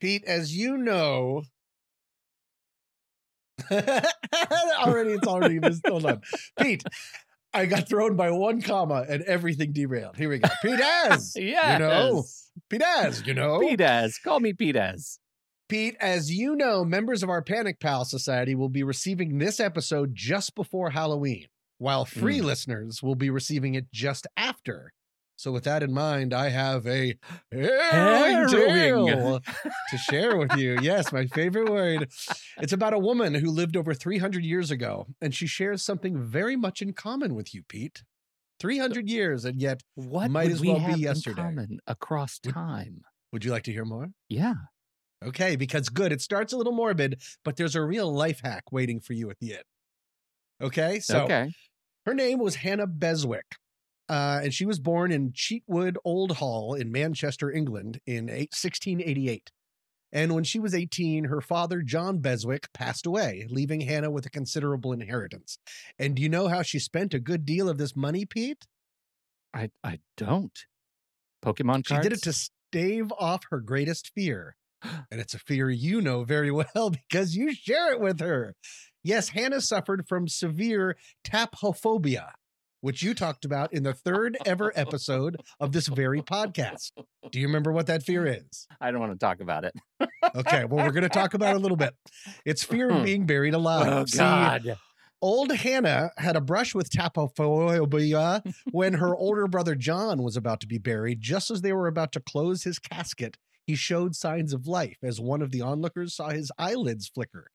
Pete, as you know, hold on. Pete, I got thrown by one comma and everything derailed. Here we go. Pete as, yes. You know, Pete as, you know, Pete as, call me Pete as. Pete, as you know, members of our Panic Pal Society will be receiving this episode just before Halloween, while free listeners will be receiving it just after. So with that in mind, I have a harrowing tale to share with you. Yes, my favorite word. It's about a woman who lived over 300 years ago, and she shares something very much in common with you, Pete. 300 years, and yet what might as well be yesterday. What would we have in common across time? Would you like to hear more? Yeah. Okay, because good. It starts a little morbid, but there's a real life hack waiting for you at the end. Okay, so her name was Hannah Beswick. And she was born in Cheatwood Old Hall in Manchester, England in 1688. And when she was 18, her father, John Beswick, passed away, leaving Hannah with a considerable inheritance. And do you know how she spent a good deal of this money, Pete? I don't. Pokemon cards? She did it to stave off her greatest fear. And it's a fear you know very well because you share it with her. Yes, Hannah suffered from severe tapophobia, which you talked about in the third ever episode of this very podcast. Do you remember what that fear is? I don't want to talk about it. Okay, well, we're going to talk about it a little bit. It's fear of being buried alive. Oh, God. See, old Hannah had a brush with tapophobia when her older brother John was about to be buried. Just as they were about to close his casket, he showed signs of life as one of the onlookers saw his eyelids flicker.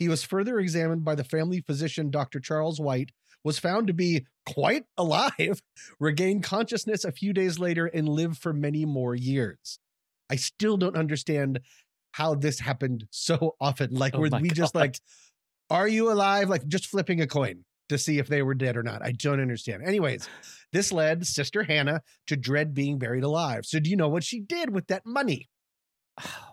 He was further examined by the family physician, Dr. Charles White, was found to be quite alive, regained consciousness a few days later, and lived for many more years. I still don't understand how this happened so often. Like, just like, are you alive? Like just flipping a coin to see if they were dead or not. I don't understand. Anyways, this led Sister Hannah to dread being buried alive. So do you know what she did with that money?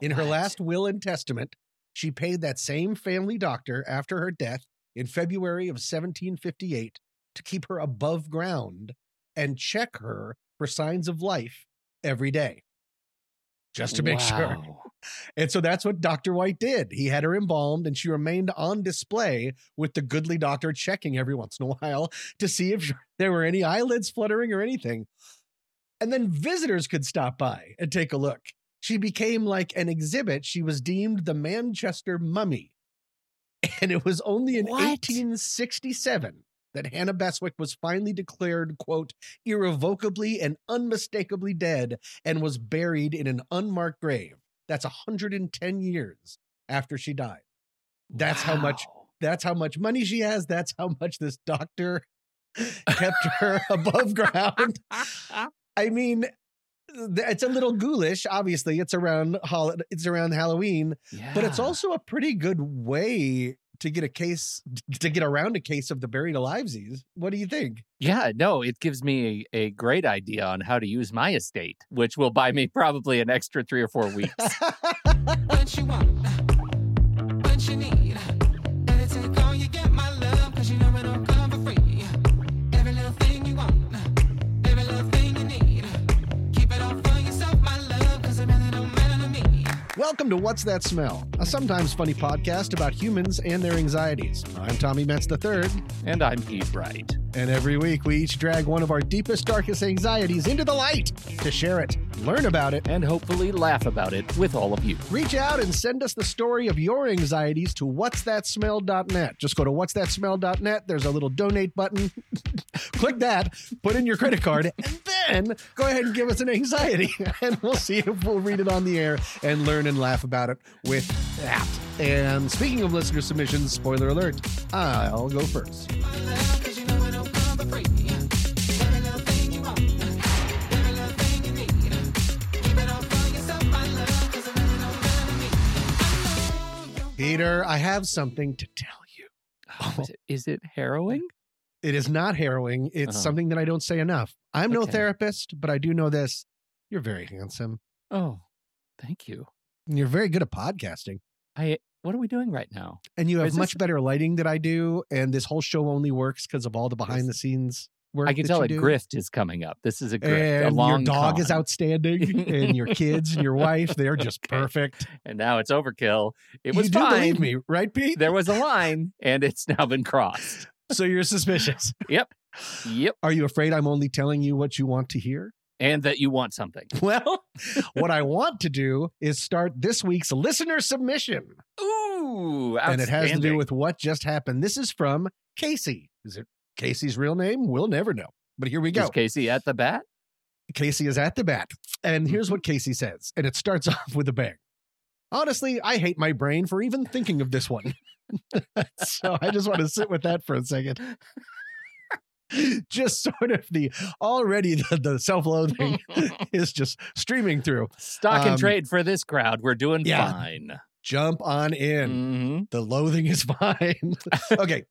In her last will and testament, she paid that same family doctor after her death in February of 1758 to keep her above ground and check her for signs of life every day, just to make sure. And so that's what Dr. White did. He had her embalmed, and she remained on display with the goodly doctor checking every once in a while to see if there were any eyelids fluttering or anything. And then visitors could stop by and take a look. She became like an exhibit. She was deemed the Manchester Mummy. And it was only in 1867 that Hannah Beswick was finally declared, quote, irrevocably and unmistakably dead and was buried in an unmarked grave. That's 110 years after she died. That's how much money she has. That's how much this doctor kept her above ground. I mean, it's a little ghoulish, obviously. It's around Halloween, but it's also a pretty good way to get around a case of the buried aliveses. What do you think? Yeah, no, it gives me a great idea on how to use my estate, which will buy me probably an extra 3 or 4 weeks. When you want, when you need, anything go, you get my love, 'cause you know I don't come for free. Every little thing you want, every little thing you need. Keep it all for yourself, my love, 'cause it really don't matter to me. Welcome to What's That Smell, a sometimes funny podcast about humans and their anxieties. I'm Tommy Metz III. And I'm Pete Wright. And every week we each drag one of our deepest, darkest anxieties into the light to share it, learn about it, and hopefully laugh about it with all of you. Reach out and send us the story of your anxieties to whatsthatsmell.net. Just go to whatsthatsmell.net. There's a little donate button. Click that, put in your credit card, and then go ahead and give us an anxiety. And we'll see if we'll read it on the air and learn and laugh about it with that. And speaking of listener submissions, spoiler alert, I'll go first. Peter, I have something to tell you. Oh, is it harrowing? It is not harrowing. It's something that I don't say enough. I'm no therapist, but I do know this. You're very handsome. Oh, thank you. And you're very good at podcasting. What are we doing right now? And you have much better lighting than I do. And this whole show only works because of all the behind the scenes work. I can tell a grift is coming up. This is a grift. And your dog is outstanding, and your kids and your wife, they're just perfect. And now it's overkill. It was fine. You do believe me, right, Pete? There was a line, and it's now been crossed. So you're suspicious. Yep. Are you afraid I'm only telling you what you want to hear? And that you want something. Well, what I want to do is start this week's listener submission. Ooh, outstanding. And it has to do with what just happened. This is from Casey. Is it Casey's real name? We'll never know. But here we go. Is Casey at the bat? Casey is at the bat. And here's what Casey says. And it starts off with a bang. Honestly, I hate my brain for even thinking of this one. So I just want to sit with that for a second. Just sort of the self-loathing is just streaming through. Stock and trade for this crowd. We're doing fine. Jump on in. Mm-hmm. The loathing is fine. Okay.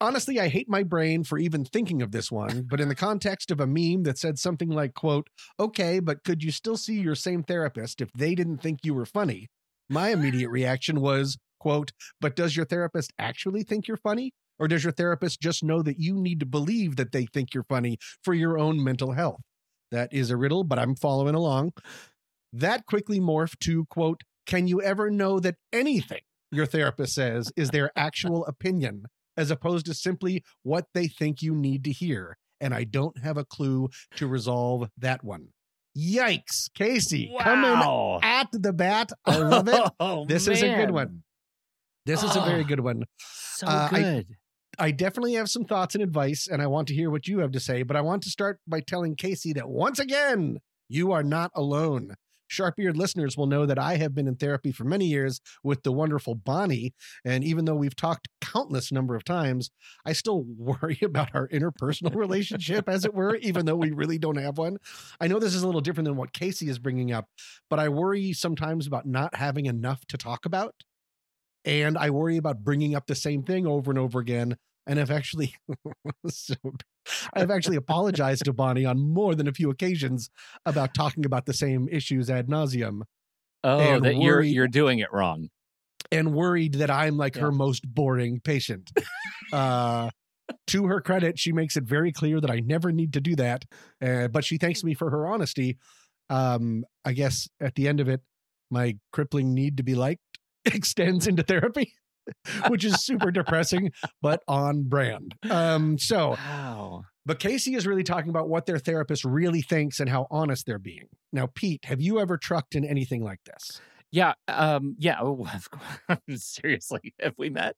Honestly, I hate my brain for even thinking of this one, but in the context of a meme that said something like, quote, okay, but could you still see your same therapist if they didn't think you were funny? My immediate reaction was, quote, but does your therapist actually think you're funny? Or does your therapist just know that you need to believe that they think you're funny for your own mental health? That is a riddle, but I'm following along. That quickly morphed to, quote, can you ever know that anything your therapist says is their actual opinion, as opposed to simply what they think you need to hear? And I don't have a clue to resolve that one. Yikes, Casey, coming at the bat. I love it. This is a good one. This is a very good one. So good. I definitely have some thoughts and advice, and I want to hear what you have to say, but I want to start by telling Casey that once again, you are not alone. Sharp-eared listeners will know that I have been in therapy for many years with the wonderful Bonnie, and even though we've talked countless number of times, I still worry about our interpersonal relationship, as it were, even though we really don't have one. I know this is a little different than what Casey is bringing up, but I worry sometimes about not having enough to talk about. And I worry about bringing up the same thing over and over again. And I've actually apologized to Bonnie on more than a few occasions about talking about the same issues ad nauseum. Oh, that you're doing it wrong. And worried that I'm like her most boring patient. To her credit, she makes it very clear that I never need to do that. But she thanks me for her honesty. I guess at the end of it, my crippling need to be liked extends into therapy, which is super depressing, but on brand. But Casey is really talking about what their therapist really thinks and how honest they're being. Now, Pete, have you ever trucked in anything like this? Yeah. Seriously, have we met?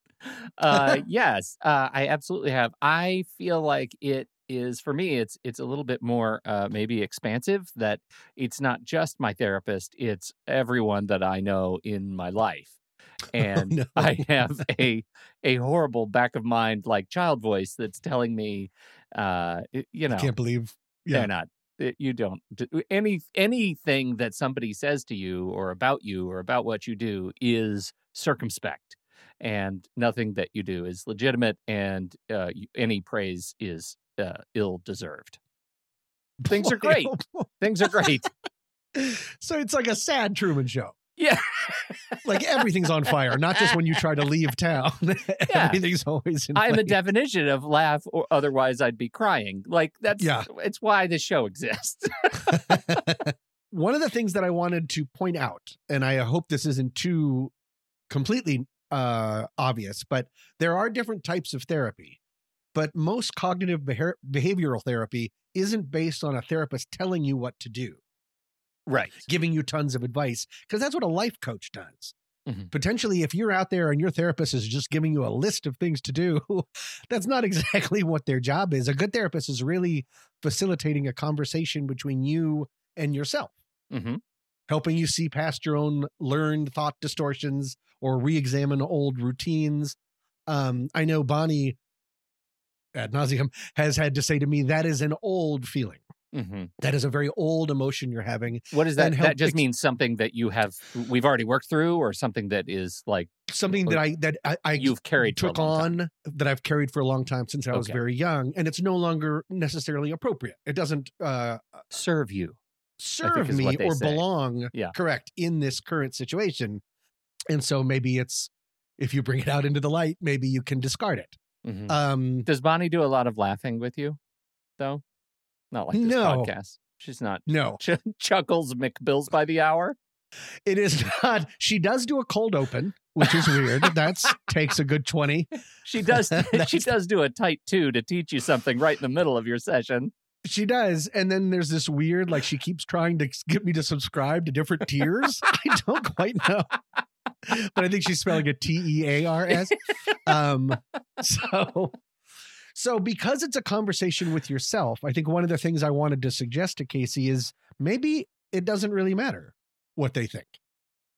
Yes, I absolutely have. I feel like it is, for me, it's a little bit more maybe expansive, that it's not just my therapist, it's everyone that I know in my life. And I have a horrible back of mind, like child voice that's telling me, I can't believe they're not. You don't do anything that somebody says to you or about what you do is circumspect. And nothing that you do is legitimate, and any praise is ill-deserved. Things are great. Things are great. So it's like a sad Truman Show. Yeah. Like everything's on fire, not just when you try to leave town. Everything's always in I'm a definition of laugh, or otherwise I'd be crying. Like it's why this show exists. One of the things that I wanted to point out, and I hope this isn't too completely obvious, but there are different types of therapy. But most cognitive behavioral therapy isn't based on a therapist telling you what to do. Right. Giving you tons of advice, because that's what a life coach does. Mm-hmm. Potentially, if you're out there and your therapist is just giving you a list of things to do, that's not exactly what their job is. A good therapist is really facilitating a conversation between you and yourself, mm-hmm. helping you see past your own learned thought distortions or re-examine old routines. I know Bonnie ad nauseum has had to say to me, that is an old feeling. Mm-hmm. That is a very old emotion you're having. What is that? That just means something that we've already worked through, or something that is like something I've carried for a long time since I was very young, and it's no longer necessarily appropriate. It doesn't serve me or belong. Correct, in this current situation. And so maybe it's, if you bring it out into the light, maybe you can discard it. Mm-hmm. Does Bonnie do a lot of laughing with you? though? Not like this podcast. She's not. No. Chuckles McBills by the hour. It is not. She does do a cold open, which is weird. That takes a good 20. She does. She does do a tight two to teach you something right in the middle of your session. She does. And then there's this weird, like she keeps trying to get me to subscribe to different tiers. I don't quite know. But I think she's spelling it TEARS. So because it's a conversation with yourself, I think one of the things I wanted to suggest to Casey is maybe it doesn't really matter what they think.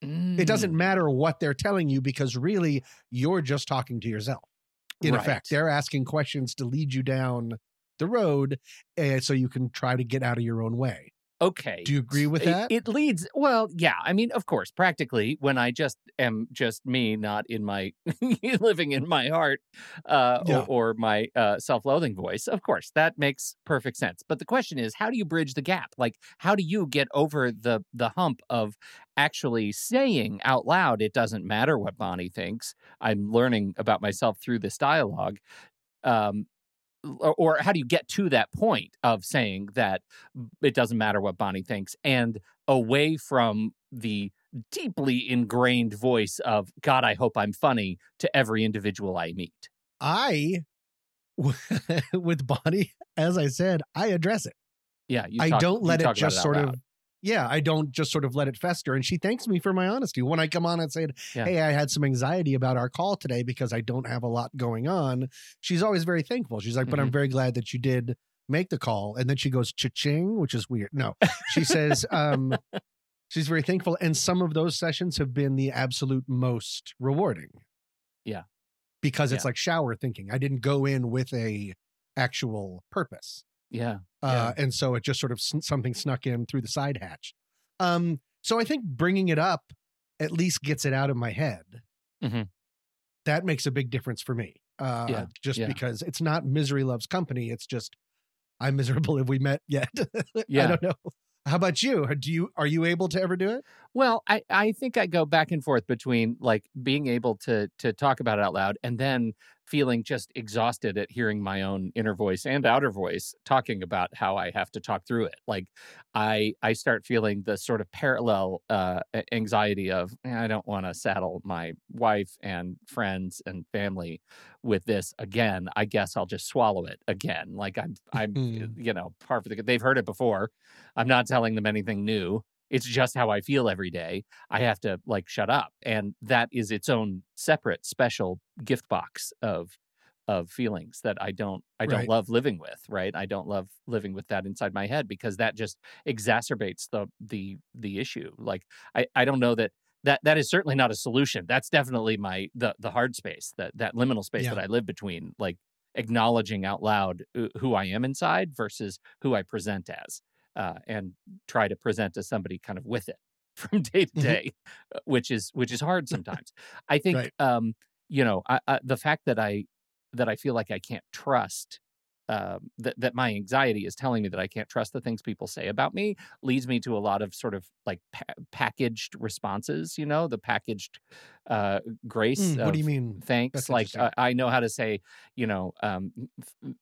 It doesn't matter what they're telling you, because really you're just talking to yourself. In effect, they're asking questions to lead you down the road so you can try to get out of your own way. Okay. Do you agree with that? It leads, well, yeah. I mean, of course, practically, when I just am just me, not in my, living in my heart or my self-loathing voice, of course, that makes perfect sense. But the question is, how do you bridge the gap? Like, how do you get over the hump of actually saying out loud, it doesn't matter what Bonnie thinks, I'm learning about myself through this dialogue, or how do you get to that point of saying that it doesn't matter what Bonnie thinks and away from the deeply ingrained voice of, God, I hope I'm funny to every individual I meet? With Bonnie, as I said, I address it. Yeah. I don't just sort of let it fester. And she thanks me for my honesty. When I come on and say, hey, I had some anxiety about our call today because I don't have a lot going on, she's always very thankful. She's like, but I'm very glad that you did make the call. And then she goes, cha-ching, which is weird. No, she says she's very thankful. And some of those sessions have been the absolute most rewarding. Yeah. Because it's like shower thinking. I didn't go in with a actual purpose. Yeah. And so it just sort of something snuck in through the side hatch. So I think bringing it up at least gets it out of my head. Mm-hmm. That makes a big difference for me. Because it's not misery loves company. It's just, I'm miserable if we met yet. I don't know. How about you? Are you able to ever do it? Well, I think I go back and forth between like being able to talk about it out loud and then feeling just exhausted at hearing my own inner voice and outer voice talking about how I have to talk through it. Like I start feeling the sort of parallel anxiety of I don't want to saddle my wife and friends and family with this again. I guess I'll just swallow it again. Like I'm you know, par for the course. They've heard it before. I'm not telling them anything new. It's just how I feel every day. I have to like shut up. And that is its own separate special gift box of feelings that I don't love living with, right? I don't love living with that inside my head because that just exacerbates the issue. Like I don't know that is certainly not a solution. That's definitely the hard space, that liminal space that I live between, like acknowledging out loud who I am inside versus who I present as. And try to present to somebody kind of with it from day to day, which is hard sometimes. I think, the fact that I feel like I can't trust that my anxiety is telling me that I can't trust the things people say about me leads me to a lot of sort of like packaged responses, you know, the packaged grace. What do you mean? Thanks. That's like, I know how to say, you know,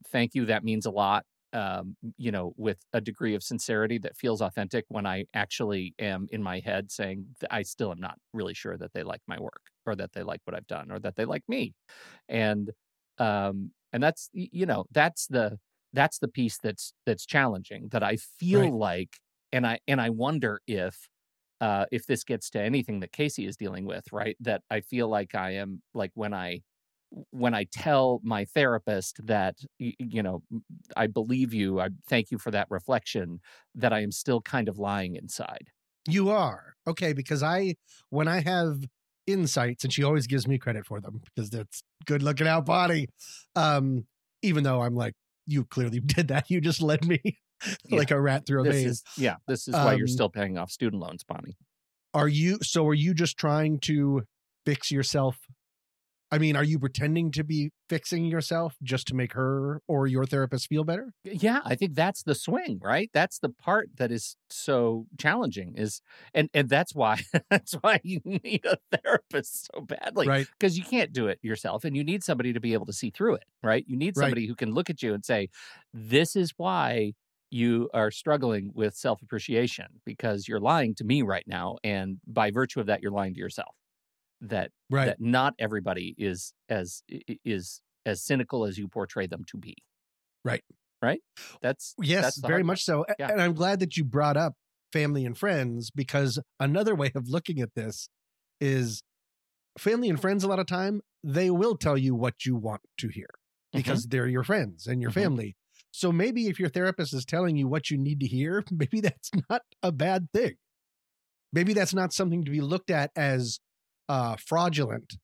thank you. That means a lot. You know, with a degree of sincerity that feels authentic when I actually am in my head saying I still am not really sure that they like my work or that they like what I've done or that they like me. And that's, you know, that's the piece that's challenging that I feel like, and I wonder if this gets to anything that Casey is dealing with, right? That I feel like I am like when I tell my therapist that, you know, I believe you, I thank you for that reflection, that I am still kind of lying inside. You are. Okay. Because when I have insights, and she always gives me credit for them because that's good looking out, Bonnie. Even though I'm like, you clearly did that. You just led me like a rat through a maze. This is why you're still paying off student loans, Bonnie. Are you just trying to fix yourself I mean, are you pretending to be fixing yourself just to make her or your therapist feel better? Yeah, I think that's the swing, right? That's the part that is so challenging is, and that's why you need a therapist so badly, right? Because you can't do it yourself, and you need somebody to be able to see through it, right? You need somebody who can look at you and say, this is why you are struggling with self-appreciation, because you're lying to me right now, and by virtue of that, you're lying to yourself. That not everybody is as cynical as you portray them to be. Right? That's very much so. Yeah. And I'm glad that you brought up family and friends, because another way of looking at this is family and friends, a lot of time, they will tell you what you want to hear because they're your friends and your family. So maybe if your therapist is telling you what you need to hear, maybe that's not a bad thing. Maybe that's not something to be looked at as fraudulent,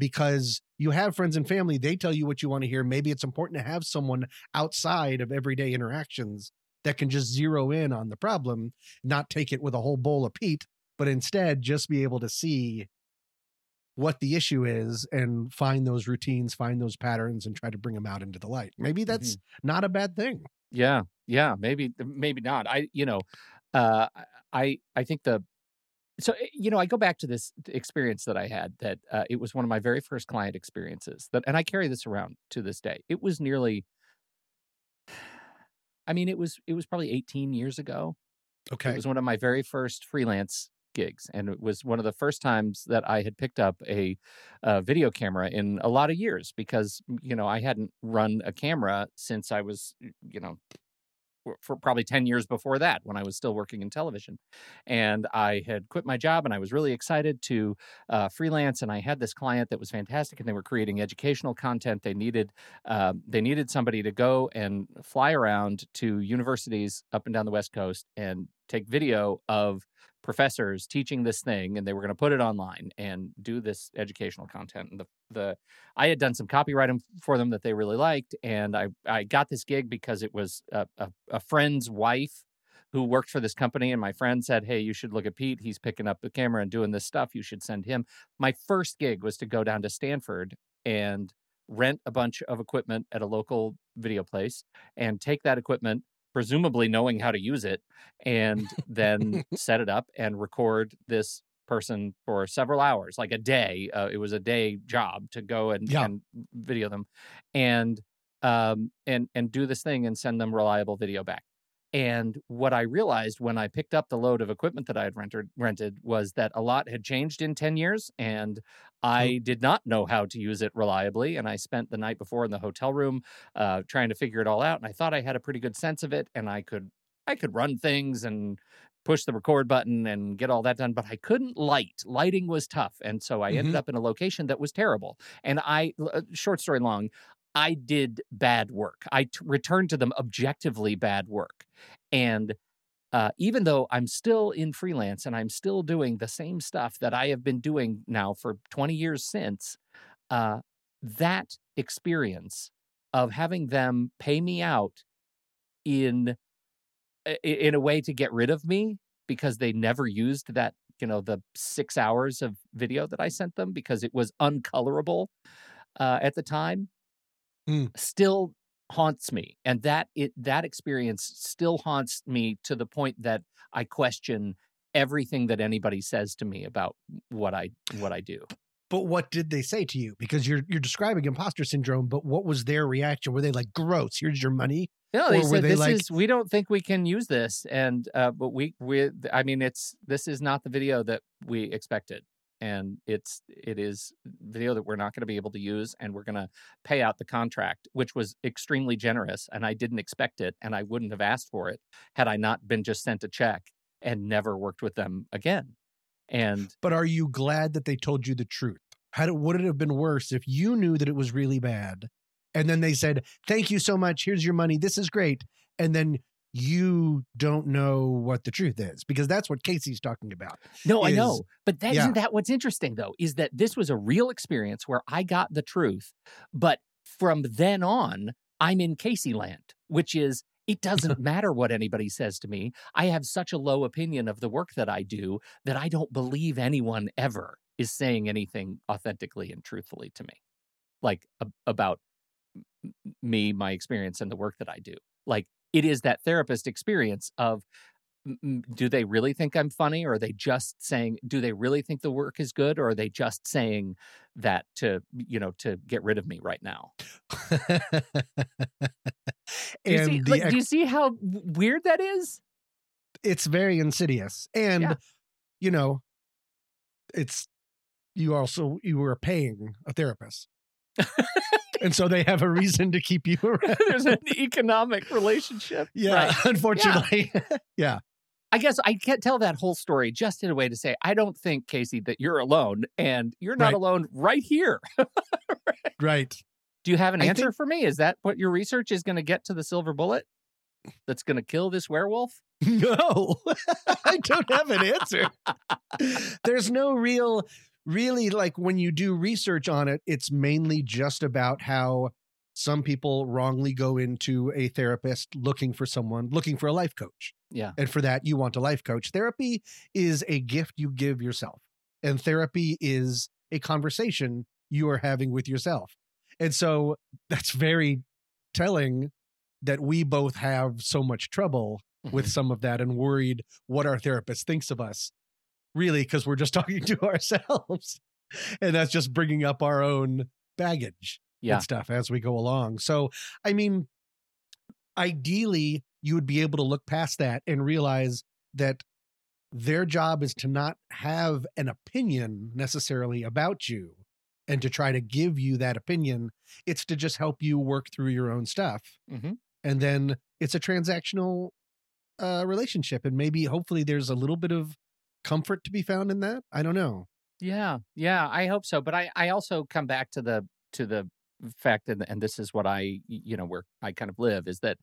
because you have friends and family. They tell you what you want to hear. Maybe it's important to have someone outside of everyday interactions that can just zero in on the problem, not take it with a whole bowl of peat, but instead just be able to see what the issue is and find those routines, find those patterns, and try to bring them out into the light. Maybe that's not a bad thing. Yeah, maybe not. I think So, I go back to this experience that I had that it was one of my very first client experiences and I carry this around to this day. It was it was probably 18 years ago. Okay. It was one of my very first freelance gigs, and it was one of the first times that I had picked up a video camera in a lot of years, because, I hadn't run a camera since I was, for probably 10 years before that, when I was still working in television. And I had quit my job, and I was really excited to freelance. And I had this client that was fantastic, and they were creating educational content. They needed they needed somebody to go and fly around to universities up and down the West Coast and take video of professors teaching this thing, and they were going to put it online and do this educational content. And I had done some copywriting for them that they really liked, and I got this gig because it was a friend's wife who worked for this company, and my friend said, hey, you should look at Pete. He's picking up the camera and doing this stuff. You should send him. My first gig was to go down to Stanford and rent a bunch of equipment at a local video place and take that equipment, presumably knowing how to use it, and then set it up and record this person for several hours, like a day. It was a day job to go and video them and do this thing and send them reliable video back. And what I realized when I picked up the load of equipment that I had rented was that a lot had changed in 10 years, and I did not know how to use it reliably. And I spent the night before in the hotel room trying to figure it all out. And I thought I had a pretty good sense of it, and I could run things and push the record button and get all that done, but I couldn't light. Lighting was tough. And so I ended up in a location that was terrible. And short story long, I did bad work. I returned to them objectively bad work. And even though I'm still in freelance and I'm still doing the same stuff that I have been doing now for 20 years since, that experience of having them pay me out in a way to get rid of me, because they never used that, the 6 hours of video that I sent them because it was uncolorable at the time, still haunts me. And that experience still haunts me to the point that I question everything that anybody says to me about what I do. But what did they say to you? Because you're describing imposter syndrome, but what was their reaction? Were they like, gross, here's your money? No, they said, we don't think we can use this. And, but this is not the video that we expected. And it is video that we're not going to be able to use, and we're going to pay out the contract, which was extremely generous, and I didn't expect it, and I wouldn't have asked for it had I not been just sent a check and never worked with them again. But are you glad that they told you the truth? Would it have been worse if you knew that it was really bad, and then they said, thank you so much, here's your money, this is great, and then you don't know what the truth is? Because that's what Casey's talking about. No, I know. But isn't that what's interesting, though, is that this was a real experience where I got the truth. But from then on, I'm in Casey land, which is, it doesn't matter what anybody says to me. I have such a low opinion of the work that I do that I don't believe anyone ever is saying anything authentically and truthfully to me, like about me, my experience, and the work that I do. Like, it is that therapist experience of, do they really think I'm funny, or are they just saying, do they really think the work is good, or are they just saying that to, you know, to get rid of me right now? Do you see how weird that is? It's very insidious. And, you know, it's, you were paying a therapist. And so they have a reason to keep you around. There's an economic relationship. Yeah, right. Unfortunately. Yeah. I guess I can't tell that whole story just in a way to say, I don't think, Casey, that you're alone, and you're not alone right here. Right. Do you have an answer for me? Is that what your research is going to get to the silver bullet that's going to kill this werewolf? No, I don't have an answer. There's no real... Really, like, when you do research on it, it's mainly just about how some people wrongly go into a therapist looking for a life coach. Yeah. And for that, you want a life coach. Therapy is a gift you give yourself. And therapy is a conversation you are having with yourself. And so that's very telling that we both have so much trouble with some of that and worried what our therapist thinks of us. Really, because we're just talking to ourselves. And that's just bringing up our own baggage and stuff as we go along. So, I mean, ideally, you would be able to look past that and realize that their job is to not have an opinion necessarily about you and to try to give you that opinion. It's to just help you work through your own stuff. Mm-hmm. And then it's a transactional relationship. And maybe, hopefully, there's a little bit of comfort to be found in that? I don't know. Yeah, I hope so. But I also come back to the fact, and this is what I, you know, where I kind of live, is that,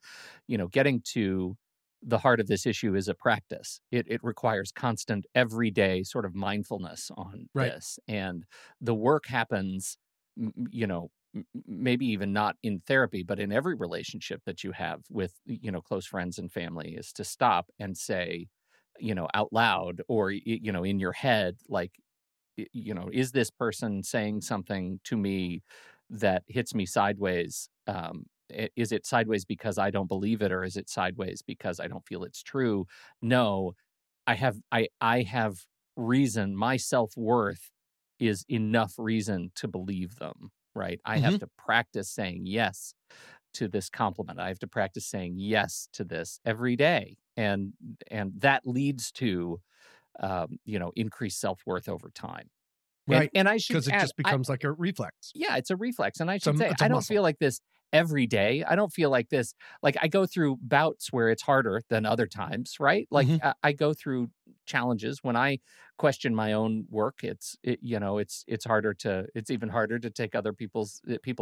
you know, getting to the heart of this issue is a practice. It requires constant, everyday sort of mindfulness on this. And the work happens, you know, maybe even not in therapy, but in every relationship that you have with, you know, close friends and family, is to stop and say, you know, out loud or, you know, in your head, like, you know, is this person saying something to me that hits me sideways? Is it sideways because I don't believe it, or is it sideways because I don't feel it's true? No, I have reason. My self-worth is enough reason to believe them, right? I have to practice saying yes to this compliment. I have to practice saying yes to this every day. And that leads to, you know, increased self-worth over time. Right. And I should because it add, just becomes like a reflex. Yeah, it's a reflex. And I should say, I don't feel like this every day. I don't feel like this. Like, I go through bouts where it's harder than other times, right? Like, I go through challenges. When I question my own work, it's even harder to take other people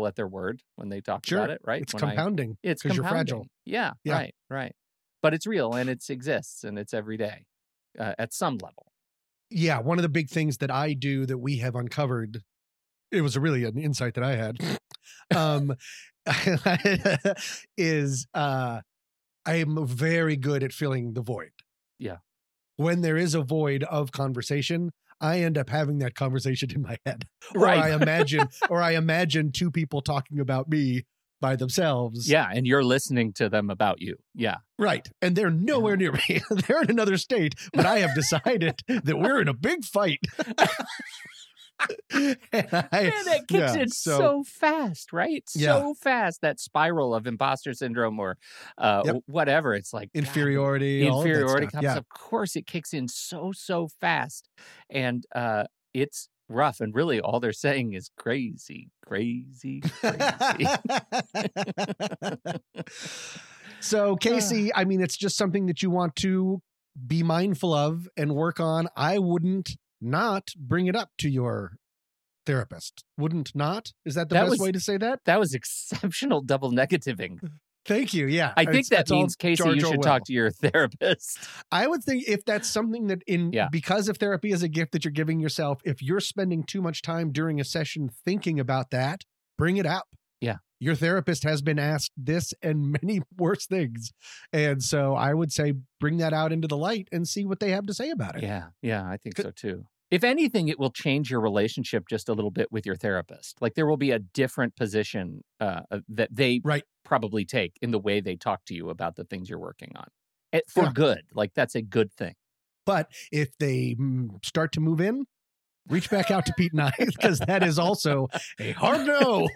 at their word when they talk about it, right? It's compounding. You're fragile. Yeah. Right. But it's real, and it exists, and it's every day at some level. Yeah. One of the big things that I do that we have uncovered, it was really an insight that I had, is I am very good at filling the void. Yeah. When there is a void of conversation, I end up having that conversation in my head. Right. Or I imagine two people talking about me by themselves. Yeah, and you're listening to them about you. Yeah. Right. And they're nowhere near me. They're in another state, but I have decided that we're in a big fight. Man, it kicks in so fast, right? So fast, that spiral of imposter syndrome or whatever. It's like inferiority. God, inferiority comes. Yeah. Of course, it kicks in so fast. And it's rough, and really all they're saying is crazy. So, Casey, I mean, it's just something that you want to be mindful of and work on. I wouldn't not bring it up to your therapist. Wouldn't not? Is that the best way to say that? That was exceptional double negativing. Thank you. Yeah. I think that means, Casey, you should talk to your therapist. I would think if that's something that because if therapy is a gift that you're giving yourself, if you're spending too much time during a session thinking about that, bring it up. Yeah. Your therapist has been asked this and many worse things. And so I would say bring that out into the light and see what they have to say about it. Yeah. Yeah. I think so too. If anything, it will change your relationship just a little bit with your therapist. Like, there will be a different position that they probably take in the way they talk to you about the things you're working on. For good. Like, that's a good thing. But if they start to move in, reach back out to Pete and I, because that is also a hard no.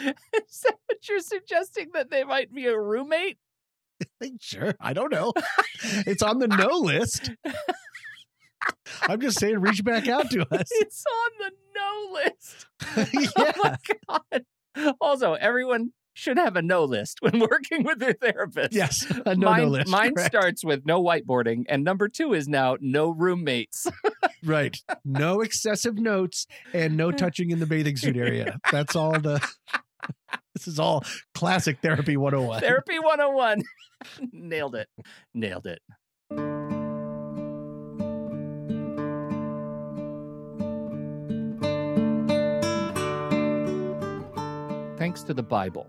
Is that what you're suggesting, that they might be a roommate? Sure. I don't know. It's on the no list. I'm just saying, reach back out to us. It's on the no list. Yeah. Oh my God. Also, everyone should have a no list when working with their therapist. Yes, a no list. Mine starts with no whiteboarding, and number 2 is now no roommates. Right. No excessive notes and no touching in the bathing suit area. That's all the... This is all classic Therapy 101. Therapy 101. Nailed it. Nailed it. Thanks to the Bible,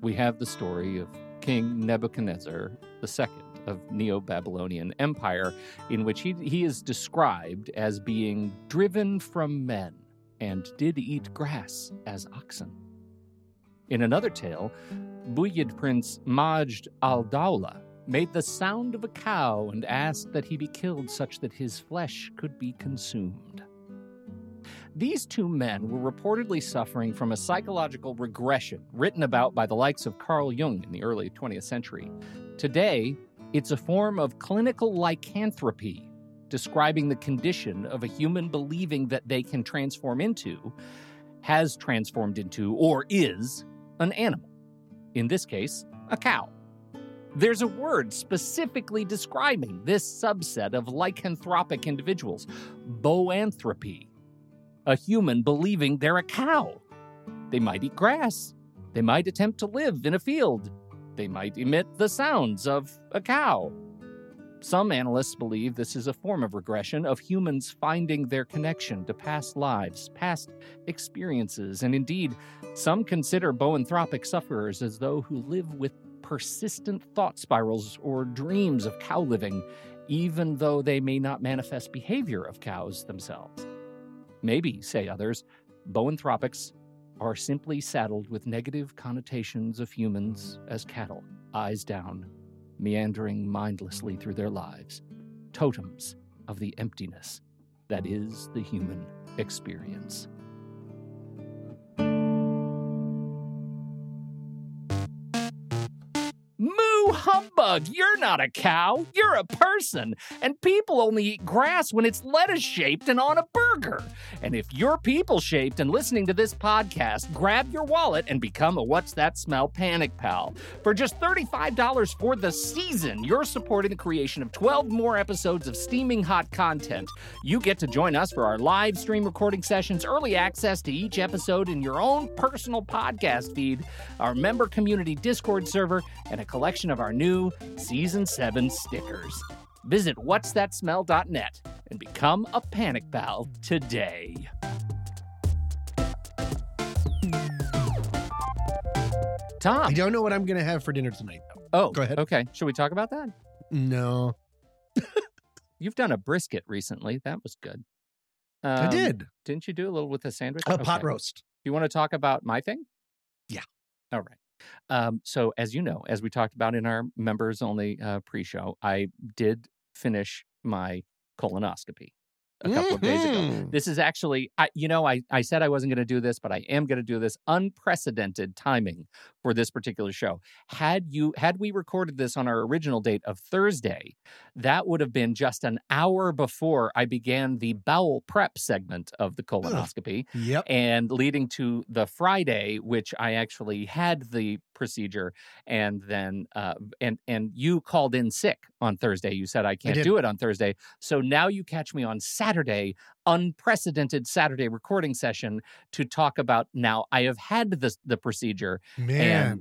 we have the story of King Nebuchadnezzar II of Neo-Babylonian Empire, in which he is described as being driven from men and did eat grass as oxen. In another tale, Buyid Prince Majd al-Dawla made the sound of a cow and asked that he be killed such that his flesh could be consumed. These two men were reportedly suffering from a psychological regression written about by the likes of Carl Jung in the early 20th century. Today, it's a form of clinical lycanthropy, describing the condition of a human believing that they can transform into, has transformed into, or is an animal. In this case, a cow. There's a word specifically describing this subset of lycanthropic individuals, boanthropy, a human believing they're a cow. They might eat grass. They might attempt to live in a field. They might emit the sounds of a cow. Some analysts believe this is a form of regression of humans finding their connection to past lives, past experiences, and indeed, some consider boanthropic sufferers as those who live with persistent thought spirals or dreams of cow living, even though they may not manifest behavior of cows themselves. Maybe, say others, boanthropics are simply saddled with negative connotations of humans as cattle, eyes down, meandering mindlessly through their lives, totems of the emptiness that is the human experience. Moo humbug! You're not a cow, you're a person, and people only eat grass when it's lettuce-shaped and on a burger. And if you're people-shaped and listening to this podcast, grab your wallet and become a What's That Smell Panic Pal. For just $35 for the season, you're supporting the creation of 12 more episodes of steaming hot content. You get to join us for our live stream recording sessions, early access to each episode in your own personal podcast feed, our member community Discord server, and a collection of our new Season 7 stickers. Visit whatsthatsmell.net and become a Panic Pal today. Tom. I don't know what I'm going to have for dinner tonight. Oh, go ahead. Okay. Should we talk about that? No. You've done a brisket recently. That was good. I did. Didn't you do a little with a sandwich? Pot roast. Do you want to talk about my thing? Yeah. All right. So as you know, as we talked about in our members only pre-show, I did finish my colonoscopy a couple of days ago. This is actually, I said I wasn't going to do this, but I am going to do this. Unprecedented timing for this particular show. Had we recorded this on our original date of Thursday, that would have been just an hour before I began the bowel prep segment of the colonoscopy. Yep. And leading to the Friday, which I actually had the procedure, and then and you called in sick on Thursday. You said I can't do it on Thursday, so now you catch me on Saturday, unprecedented Saturday recording session to talk about. Now I have had the procedure, man,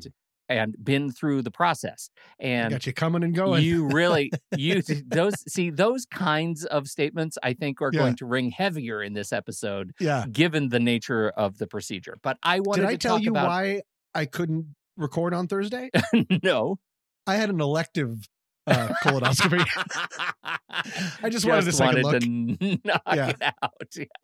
and been through the process, and got you coming and going. You really those kinds of statements I think are going to ring heavier in this episode, given the nature of the procedure. But I wanted to tell you why I couldn't record on Thursday? No. I had an elective colonoscopy. I just wanted a second look. To knock it out.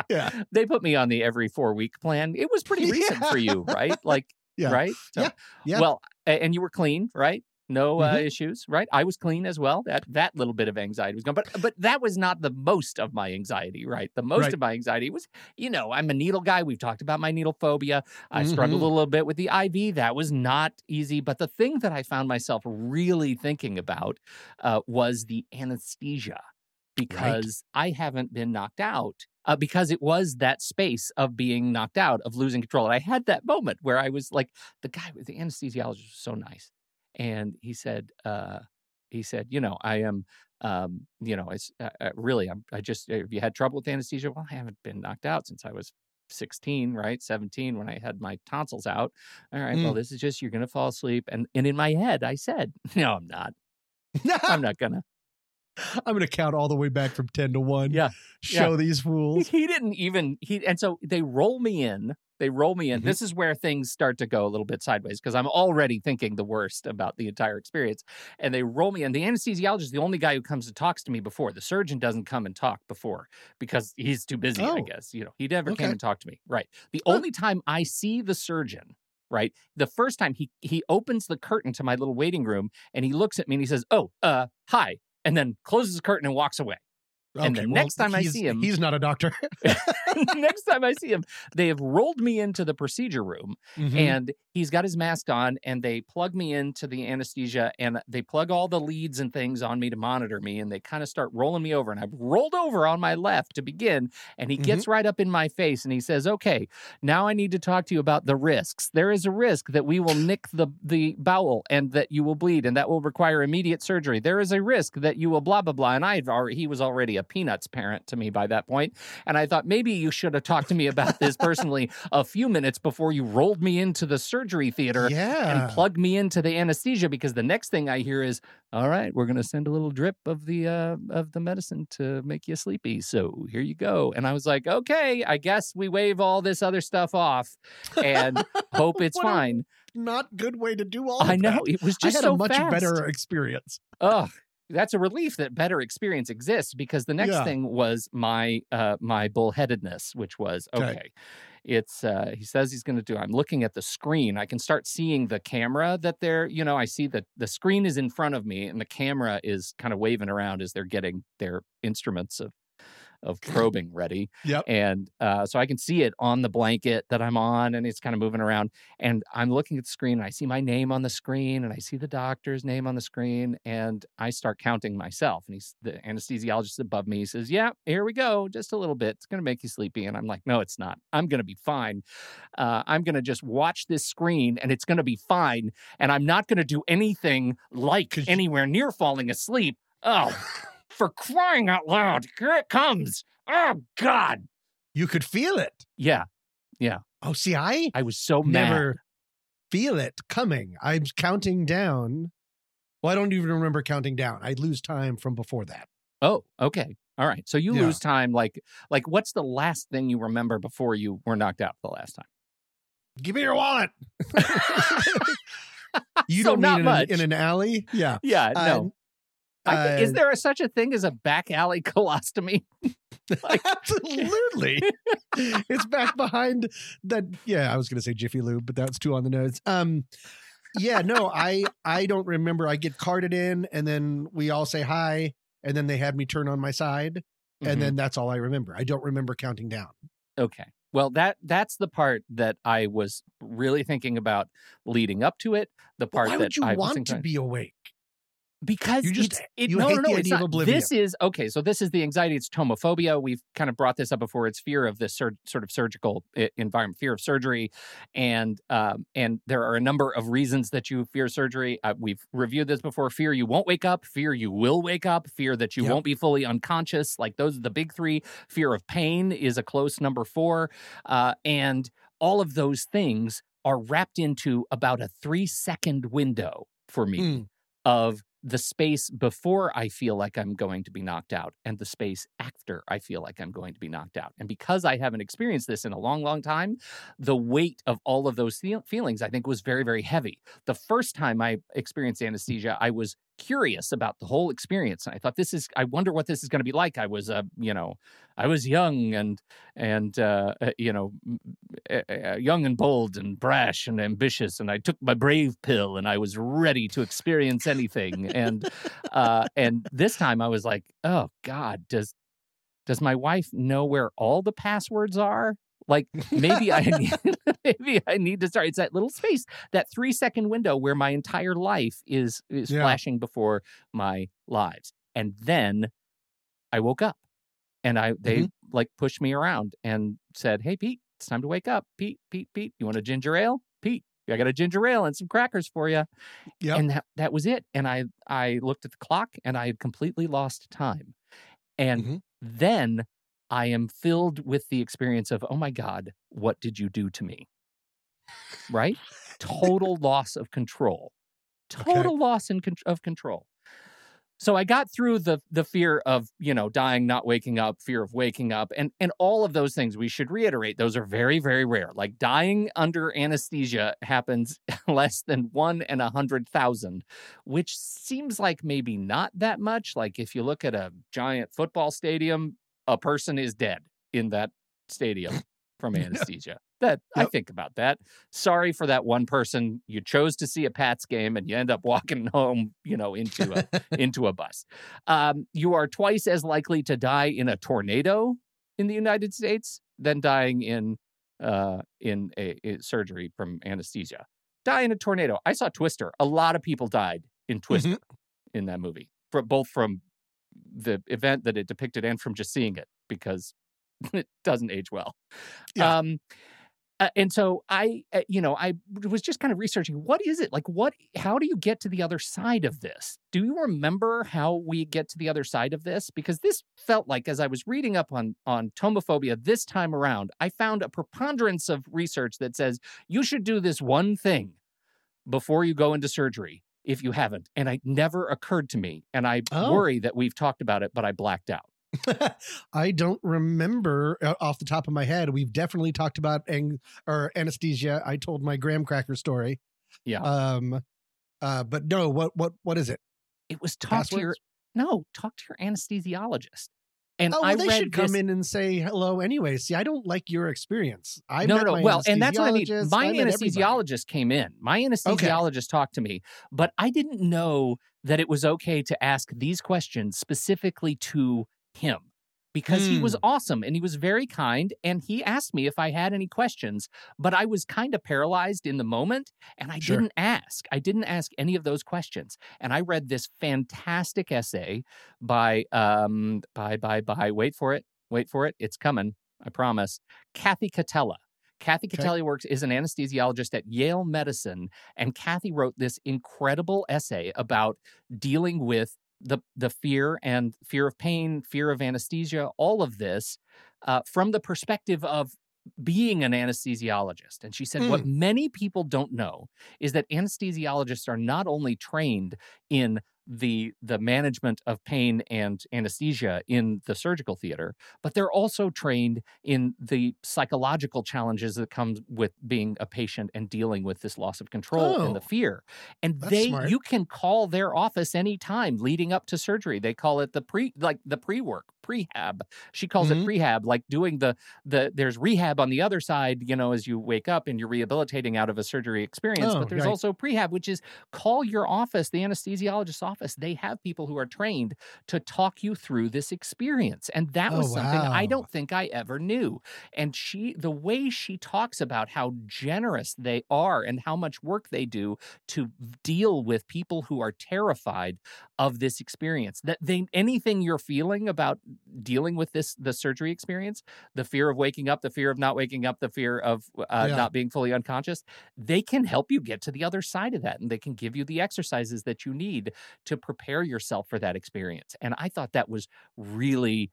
Yeah. They put me on the every 4-week plan. It was pretty recent for you, right? Like, right? So, well, and you were clean, right? No issues, right? I was clean as well. That little bit of anxiety was gone. But that was not the most of my anxiety, right? The most of my anxiety was, you know, I'm a needle guy. We've talked about my needle phobia. I struggled a little bit with the IV. That was not easy. But the thing that I found myself really thinking about was the anesthesia, because I haven't been knocked out. Because it was that space of being knocked out, of losing control. And I had that moment where I was like, the guy with the anesthesiologist was so nice. And he said, you know, I am, you know, it's really, have you had trouble with anesthesia? Well, I haven't been knocked out since I was 16, right? 17 when I had my tonsils out. All right. Well, this is just, you're going to fall asleep. And in my head, I said, no, I'm not. I'm not going to. I'm going to count all the way back from 10 to 1. Yeah. Show these fools. He didn't even, and so they roll me in. This is where things start to go a little bit sideways, because I'm already thinking the worst about the entire experience. And they roll me in. The anesthesiologist is the only guy who comes and talks to me before. The surgeon doesn't come and talk before because he's too busy, I guess. You know, he never came and talked to me. Right. The only time I see the surgeon, right, the first time he opens the curtain to my little waiting room and he looks at me and he says, hi, and then closes the curtain and walks away. And the next time I see him... He's not a doctor. Next time I see him, they have rolled me into the procedure room, and he's got his mask on, and they plug me into the anesthesia, and they plug all the leads and things on me to monitor me, and they kind of start rolling me over. And I've rolled over on my left to begin, and he gets right up in my face, and he says, okay, now I need to talk to you about the risks. There is a risk that we will nick the bowel and that you will bleed, and that will require immediate surgery. There is a risk that you will blah, blah, blah. And he was already a Peanuts parent to me by that point. And I thought, maybe you should have talked to me about this personally a few minutes before you rolled me into the surgery theater and plugged me into the anesthesia, because the next thing I hear is, all right, we're going to send a little drip of the medicine to make you sleepy. So here you go. And I was like, okay, I guess we wave all this other stuff off and hope it's fine. Not good way to do all of that. I know. It was just so fast. I had a much better experience. Ugh. That's a relief that better experience exists, because the next thing was my my bullheadedness, which was, okay, it's he says he's going to do, I'm looking at the screen. I can start seeing the camera that they're, you know, I see that the screen is in front of me and the camera is kind of waving around as they're getting their instruments of probing ready. And so I can see it on the blanket that I'm on, and it's kind of moving around, and I'm looking at the screen and I see my name on the screen and I see the doctor's name on the screen, and I start counting myself, and the anesthesiologist above me says, yeah, here we go. Just a little bit. It's going to make you sleepy. And I'm like, no, it's not. I'm going to be fine. I'm going to just watch this screen and it's going to be fine. And I'm not going to do anything like anywhere near falling asleep. Oh, for crying out loud. Here it comes. Oh, God. You could feel it. Yeah. Yeah. Oh, see, I was so never mad. Feel it coming. I'm counting down. Well, I don't even remember counting down. I lose time from before that. Oh, okay. All right. So you lose time. Like, what's the last thing you remember before you were knocked out the last time? Give me your wallet. You so don't not mean much. In an alley? Yeah. Yeah, no. Is there such a thing as a back alley colostomy? Absolutely. It's back behind that. Yeah, I was going to say Jiffy Lube, but that's too on the nose. Yeah, no, I don't remember. I get carted in, and then we all say hi, and then they had me turn on my side, and then that's all I remember. I don't remember counting down. Okay. Well, that's the part that I was really thinking about leading up to it. The part that I was thinking about. Why would you want to be awake? Because you just hate the idea of oblivion. This is okay. So this is the anxiety. It's tomophobia. We've kind of brought this up before. It's fear of this sort of surgical environment, fear of surgery, and there are a number of reasons that you fear surgery. We've reviewed this before. Fear you won't wake up. Fear you will wake up. Fear that you won't be fully unconscious. Like, those are the big three. Fear of pain is a close number 4, and all of those things are wrapped into about a 3-second window for me of the space before I feel like I'm going to be knocked out and the space after I feel like I'm going to be knocked out. And because I haven't experienced this in a long, long time, the weight of all of those feelings, I think, was very, very heavy. The first time I experienced anesthesia, I was curious about the whole experience. And I thought, I wonder what this is going to be like. I was, I was young and young and bold and brash and ambitious. And I took my brave pill and I was ready to experience anything. And this time I was like, oh God, does my wife know where all the passwords are? Like maybe I need to start. It's that little space, that 3-second window where my entire life is flashing before my lives. And then I woke up, and they like pushed me around and said, "Hey Pete, it's time to wake up. Pete, you want a ginger ale? Pete, I got a ginger ale and some crackers for you." Yep. And that was it. And I looked at the clock, and I had completely lost time. And then I am filled with the experience of, oh my God, what did you do to me? Right? Total loss of control. Total loss of control. So I got through the fear of, dying, not waking up, fear of waking up, and all of those things. We should reiterate, those are very, very rare. Like dying under anesthesia happens less than 1 in 100,000, which seems like maybe not that much. Like if you look at a giant football stadium, a person is dead in that stadium from anesthesia. I think about that. Sorry for that one person. You chose to see a Pats game and you end up walking home, into a bus. You are twice as likely to die in a tornado in the United States than dying in a surgery from anesthesia. Die in a tornado. I saw Twister. A lot of people died in Twister in that movie, both from the event that it depicted and from just seeing it, because it doesn't age well. Yeah. And so I was just kind of researching, what is it? Like, how do you get to the other side of this? Do you remember how we get to the other side of this? Because this felt like, as I was reading up on tomophobia this time around, I found a preponderance of research that says you should do this one thing before you go into surgery, if you haven't. And it never occurred to me. And I worry that we've talked about it, but I blacked out. I don't remember off the top of my head. We've definitely talked about anesthesia. I told my graham cracker story. Yeah. But no, what is it? It was talk to your anesthesiologist. And they should come in and say hello anyway. See, I don't like your experience. And that's what I need. My anesthesiologist came in. My anesthesiologist talked to me, but I didn't know that it was okay to ask these questions specifically to him, because he was awesome and he was very kind, and he asked me if I had any questions, but I was kind of paralyzed in the moment, and I didn't ask. I didn't ask any of those questions. And I read this fantastic essay by wait for it, it's coming, I promise, Kathy Catella. Kathy Catella is an anesthesiologist at Yale Medicine, and Kathy wrote this incredible essay about dealing with the fear of pain, fear of anesthesia, all of this from the perspective of being an anesthesiologist. And she said, what many people don't know is that anesthesiologists are not only trained in the management of pain and anesthesia in the surgical theater, but they're also trained in the psychological challenges that come with being a patient and dealing with this loss of control and the fear. And you can call their office anytime leading up to surgery. They call it the pre-work, prehab. She calls it prehab, like doing there's rehab on the other side, as you wake up and you're rehabilitating out of a surgery experience, but there's also prehab, which is call your office, the anesthesiologist's office. They have people who are trained to talk you through this experience. And that was something I don't think I ever knew. And the way she talks about how generous they are and how much work they do to deal with people who are terrified of this experience, that anything you're feeling about dealing with the surgery experience, the fear of waking up, the fear of not waking up, the fear of not being fully unconscious, they can help you get to the other side of that. And they can give you the exercises that you need to prepare yourself for that experience. And I thought that was really,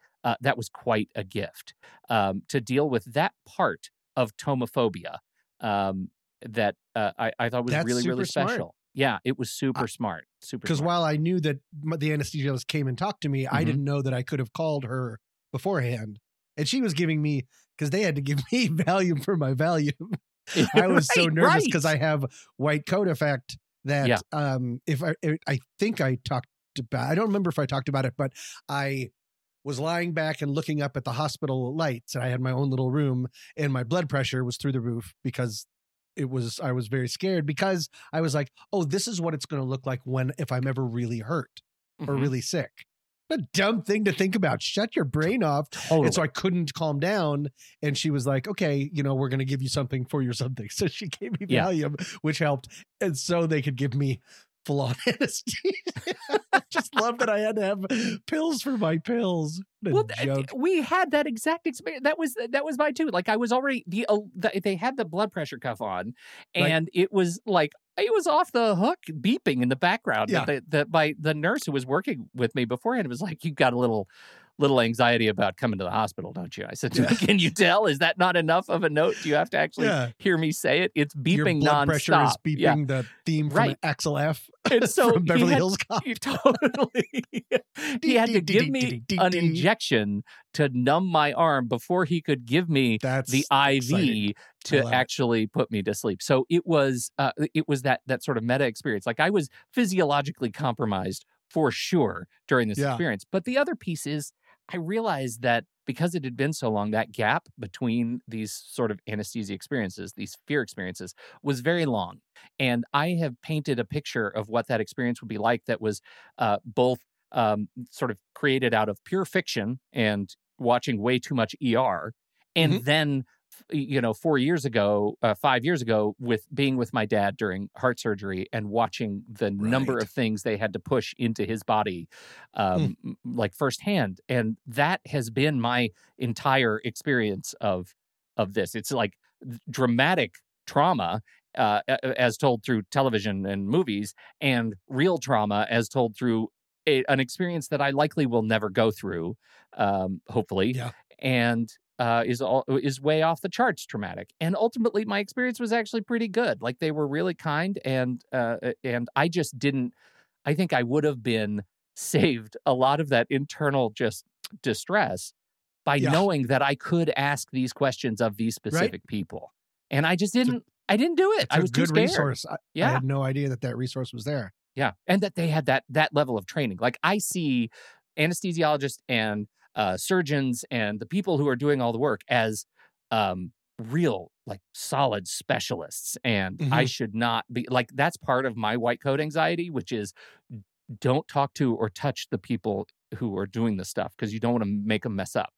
quite a gift to deal with that part of tomophobia that I thought was really, really special. Smart. Yeah, it was super smart. Because while I knew that the anesthesiologist came and talked to me, I didn't know that I could have called her beforehand. And she was giving me, because they had to give me value for my value. I was so nervous because I have white coat effect. that I think I talked about, I don't remember if I talked about it, but I was lying back and looking up at the hospital lights, and I had my own little room, and my blood pressure was through the roof because I was very scared, because I was like, oh, this is what it's going to look like if I'm ever really hurt or really sick. A dumb thing to think about. Shut your brain off. Totally. And so I couldn't calm down. And she was like, okay, we're going to give you something for your something. So she gave me Valium, which helped. And so they could give me full-on anesthesia. I just love that I had to have pills for my pills. Well, we had that exact experience. That was mine too. Like I was already, they had the blood pressure cuff on, and it was like, it was off the hook beeping in the background. Yeah. The nurse who was working with me beforehand was like, you've got a little anxiety about coming to the hospital, don't you? I said, can you tell? Is that not enough of a note? Do you have to actually hear me say it? It's beeping nonstop. Your blood pressure is beeping the theme from Axel F. And so from Beverly Hills Cop. Totally. He had to give me an injection to numb my arm before he could give me the IV to actually put me to sleep. So it was that sort of meta experience. Like I was physiologically compromised for sure during this experience. But the other piece is I realized that because it had been so long, that gap between these sort of anesthesia experiences, these fear experiences, was very long. And I have painted a picture of what that experience would be like that was both sort of created out of pure fiction and watching way too much ER, and then 4 years ago, 5 years ago, with being with my dad during heart surgery and watching the number of things they had to push into his body, like firsthand. And that has been my entire experience of this. It's like dramatic trauma as told through television and movies, and real trauma as told through an experience that I likely will never go through, hopefully. Yeah. And is way off the charts traumatic. And ultimately, my experience was actually pretty good. Like, they were really kind, and I just didn't... I think I would have been saved a lot of that internal just distress by knowing that I could ask these questions of these specific people. And I just didn't... I didn't do it. I was too scared. It's a good resource. I had no idea that resource was there. Yeah, and that they had that level of training. Like, I see anesthesiologists and surgeons and the people who are doing all the work as real, like, solid specialists. And I should not be like, that's part of my white coat anxiety, which is don't talk to or touch the people who are doing the stuff because you don't want to make them mess up.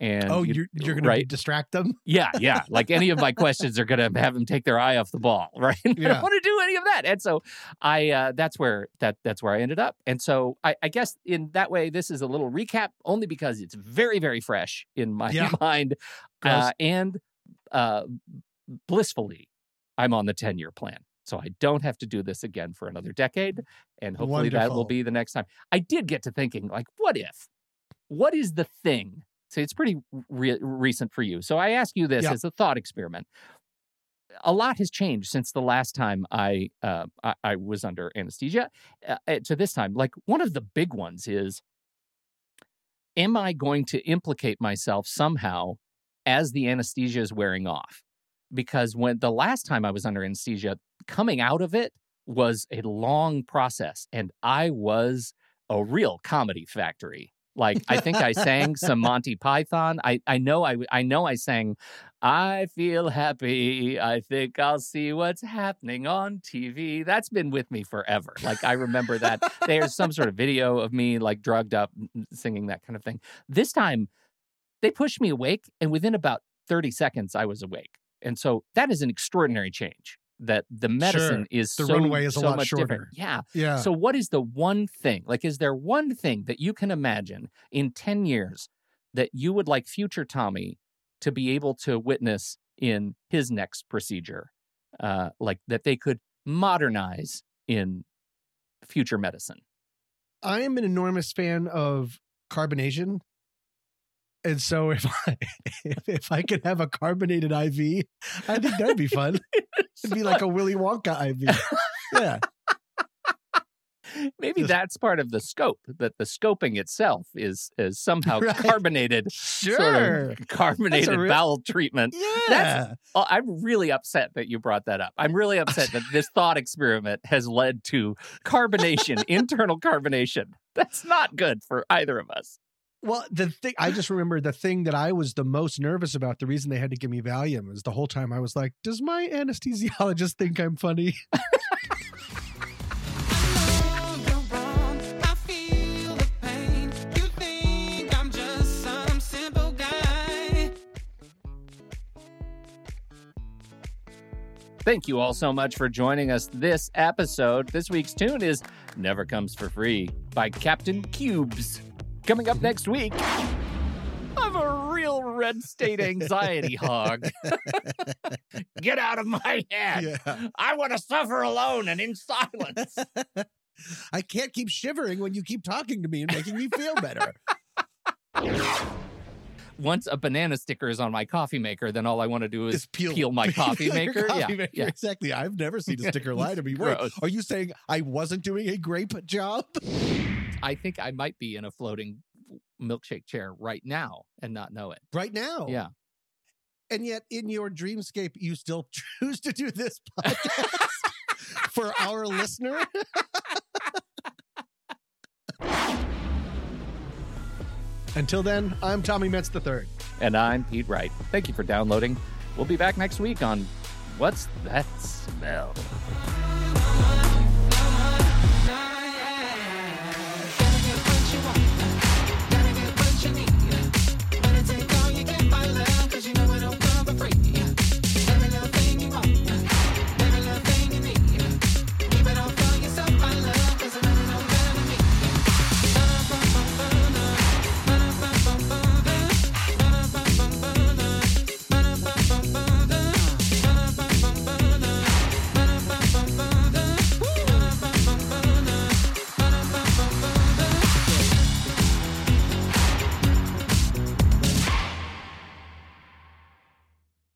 And you're going to distract them. Yeah. Like, any of my questions are going to have them take their eye off the ball. Right. I don't want to do any of that. And so that's where I ended up. And so I guess in that way, this is a little recap only because it's very, very fresh in my mind. And blissfully, I'm on the 10-year plan. So I don't have to do this again for another decade. And hopefully that will be the next time. I did get to thinking, like, what is the thing? So it's pretty recent for you. So I ask you this as a thought experiment. A lot has changed since the last time I was under anesthesia to this time. Like, one of the big ones is, am I going to implicate myself somehow as the anesthesia is wearing off? Because when the last time I was under anesthesia, coming out of it was a long process, and I was a real comedy factory. Like, I think I sang some Monty Python. I know I sang, I feel happy. I think I'll see what's happening on TV. That's been with me forever. Like, I remember that. There's some sort of video of me, like, drugged up singing that kind of thing. This time, they pushed me awake, and within about 30 seconds, I was awake. And so that is an extraordinary change, that the medicine is the runway is a lot shorter. Different. Yeah. So what is the one thing? Like, is there one thing that you can imagine in 10 years that you would like future Tommy to be able to witness in his next procedure? Like, that they could modernize in future medicine? I am an enormous fan of carbonation. And so if I could have a carbonated IV, I think that'd be fun. It'd be like a Willy Wonka IV. Yeah. Maybe that's part of the scope, that the scoping itself is somehow carbonated, sort of carbonated bowel treatment. Yeah. I'm really upset that you brought that up. I'm really upset that this thought experiment has led to carbonation, internal carbonation. That's not good for either of us. Well, I just remember the thing that I was the most nervous about, the reason they had to give me Valium, is the whole time I was like, does my anesthesiologist think I'm funny? Thank you all so much for joining us this episode. This week's tune is Never Comes for Free by Captain Cubes. Coming up next week, I'm a real red state anxiety hog. Get out of my head. Yeah. I want to suffer alone and in silence. I can't keep shivering when you keep talking to me and making me feel better. Once a banana sticker is on my coffee maker, then all I want to do is peel my coffee maker. Yeah. Exactly. I've never seen a sticker lie to me. Are you saying I wasn't doing a grape job? I think I might be in a floating milkshake chair right now and not know it. Right now? Yeah. And yet in your dreamscape, you still choose to do this podcast for our listener. Until then, I'm Tommy Metz III. And I'm Pete Wright. Thank you for downloading. We'll be back next week on What's That Smell?